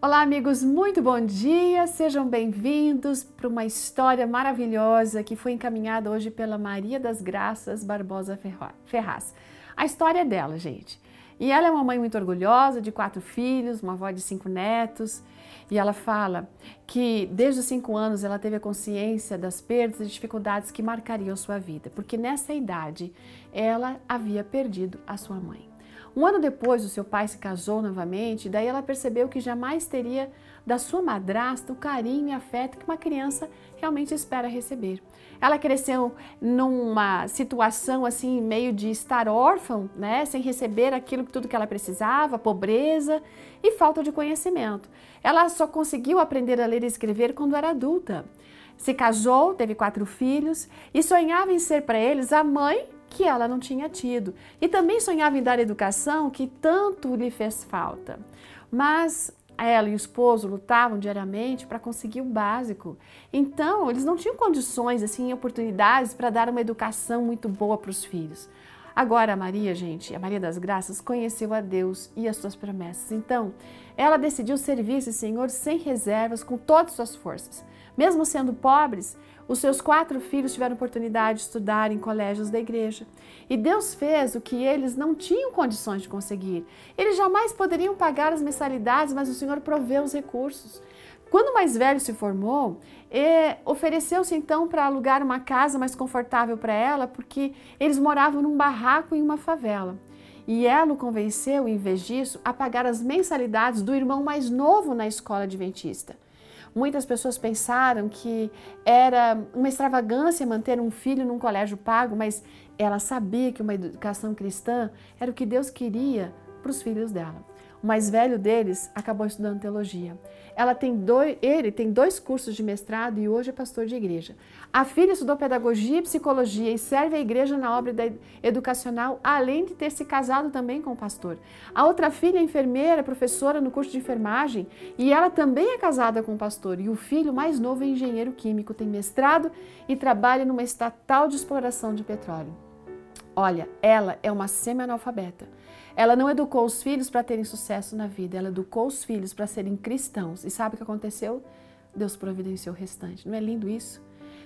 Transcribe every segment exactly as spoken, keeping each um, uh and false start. Olá amigos, muito bom dia, sejam bem-vindos para uma história maravilhosa que foi encaminhada hoje pela Maria das Graças Barbosa Ferraz. A história é dela, gente, e ela é uma mãe muito orgulhosa de quatro filhos, uma avó de cinco netos, e ela fala que desde os cinco anos ela teve a consciência das perdas e dificuldades que marcariam sua vida, porque nessa idade ela havia perdido a sua mãe. Um ano depois, o seu pai se casou novamente, daí ela percebeu que jamais teria da sua madrasta o carinho e afeto que uma criança realmente espera receber. Ela cresceu numa situação assim, meio de estar órfã, né, sem receber aquilo, tudo que ela precisava, pobreza e falta de conhecimento. Ela só conseguiu aprender a ler e escrever quando era adulta. Se casou, teve quatro filhos e sonhava em ser para eles a mãe que ela não tinha tido, e também sonhava em dar educação que tanto lhe fez falta. Mas ela e o esposo lutavam diariamente para conseguir o básico, então eles não tinham condições, assim, oportunidades para dar uma educação muito boa para os filhos. Agora a Maria, gente, a Maria das Graças, conheceu a Deus e as suas promessas, então ela decidiu servir esse Senhor sem reservas, com todas as suas forças. Mesmo sendo pobres, os seus quatro filhos tiveram oportunidade de estudar em colégios da igreja. E Deus fez o que eles não tinham condições de conseguir. Eles jamais poderiam pagar as mensalidades, mas o Senhor proveu os recursos. Quando o mais velho se formou, ofereceu-se então para alugar uma casa mais confortável para ela, porque eles moravam num barraco em uma favela. E ela o convenceu, em vez disso, a pagar as mensalidades do irmão mais novo na escola adventista. Muitas pessoas pensaram que era uma extravagância manter um filho num colégio pago, mas ela sabia que uma educação cristã era o que Deus queria para os filhos dela. O mais velho deles acabou estudando teologia. Ela tem dois, ele tem dois cursos de mestrado e hoje é pastor de igreja. A filha estudou pedagogia e psicologia e serve à igreja na obra educacional, além de ter se casado também com o pastor. A outra filha é enfermeira, professora no curso de enfermagem, e ela também é casada com o pastor. E o filho mais novo é engenheiro químico, tem mestrado e trabalha numa estatal de exploração de petróleo. Olha, ela é uma semi-analfabeta. Ela não educou os filhos para terem sucesso na vida, ela educou os filhos para serem cristãos. E sabe o que aconteceu? Deus providenciou o restante. Não é lindo isso?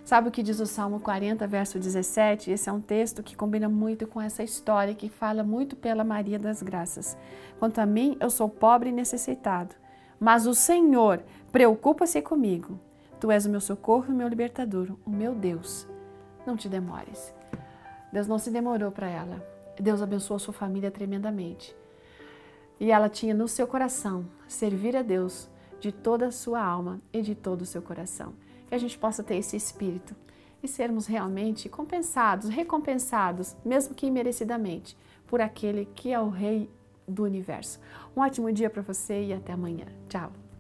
Sabe o que diz o Salmo quarenta, verso dezessete? Esse é um texto que combina muito com essa história, que fala muito pela Maria das Graças. Quanto a mim, eu sou pobre e necessitado, mas o Senhor preocupa-se comigo. Tu és o meu socorro e o meu libertador, o meu Deus. Não te demores. Deus não se demorou para ela. Deus abençoou a sua família tremendamente. E ela tinha no seu coração servir a Deus de toda a sua alma e de todo o seu coração. Que a gente possa ter esse espírito e sermos realmente compensados, recompensados, mesmo que imerecidamente, por aquele que é o Rei do Universo. Um ótimo dia para você e até amanhã. Tchau!